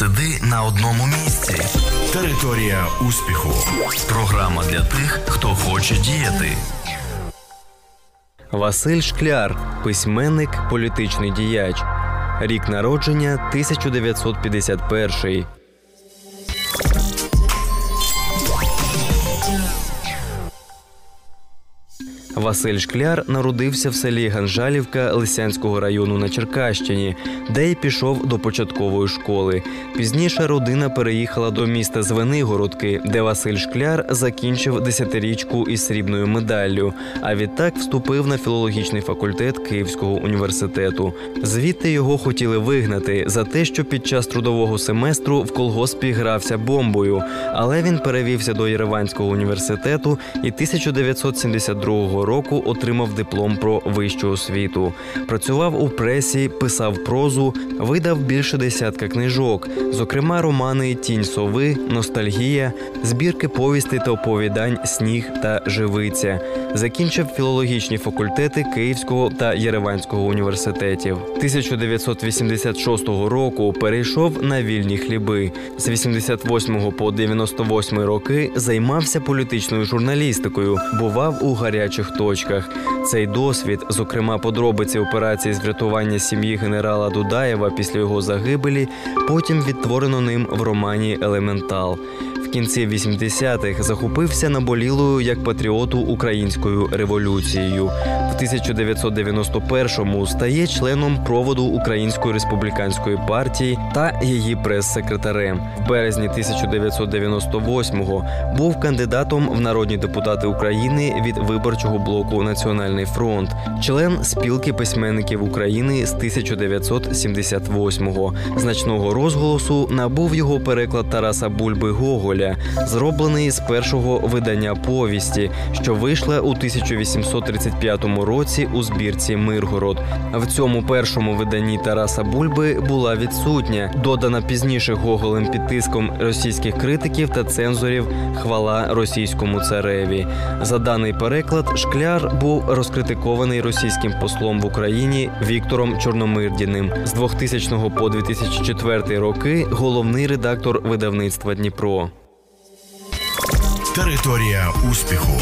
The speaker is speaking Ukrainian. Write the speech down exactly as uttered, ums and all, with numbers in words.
сиди на одному місці. Територія успіху. Програма для тих, хто хоче діяти. Василь Шкляр – письменник, політичний діяч. Рік народження – тисяча дев'ятсот п'ятдесят перший. Василь Шкляр народився в селі Ганжалівка Лисянського району на Черкащині, де й пішов до початкової школи. Пізніше родина переїхала до міста Звенигородки, де Василь Шкляр закінчив десятирічку із срібною медаллю, а відтак вступив на філологічний факультет Київського університету. Звідти його хотіли вигнати за те, що під час трудового семестру в колгоспі грався бомбою, але він перевівся до Єреванського університету і тисяча дев'ятсот сімдесят другого року отримав диплом про вищу освіту. Працював у пресі, писав прозу, видав більше десятка книжок, зокрема романи «Тінь сови», «Ностальгія», збірки повістей та оповідань «Сніг» та «Живиця». Закінчив філологічні факультети Київського та Єреванського університетів. тисяча дев'ятсот вісімдесят шостого року перейшов на вільні хліби. З вісімдесят восьмого по дев'яносто восьмий роки займався політичною журналістикою, бував у гарячих точках. Цей досвід, зокрема подробиці операції з врятування сім'ї генерала Дудаєва після його загибелі, потім відтворено ним в романі «Елементал». В кінці вісімдесятих захопився наболілою як патріоту українською революцією. В тисяча дев'ятсот дев'яносто першому стає членом проводу Української республіканської партії та її прес-секретарем. В березні тисяча дев'ятсот дев'яносто восьмого був кандидатом в народні депутати України від виборчого блоку «Національний фронт», член спілки письменників України з тисяча дев'ятсот сімдесят восьмого. Значного розголосу набув його переклад Тараса Бульби «Гоголя», зроблений з першого видання повісті, що вийшла у тисяча вісімсот тридцять п'ятому році у збірці «Миргород». В цьому першому виданні Тараса Бульби була відсутня додана пізніше Гоголем під тиском російських критиків та цензорів «Хвала російському цареві». За даний переклад Шкляр був розкритикований російським послом в Україні Віктором Чорномирдіним. З двохтисячного по дві тисячі четвертий роки головний редактор видавництва «Дніпро». Територія успіху.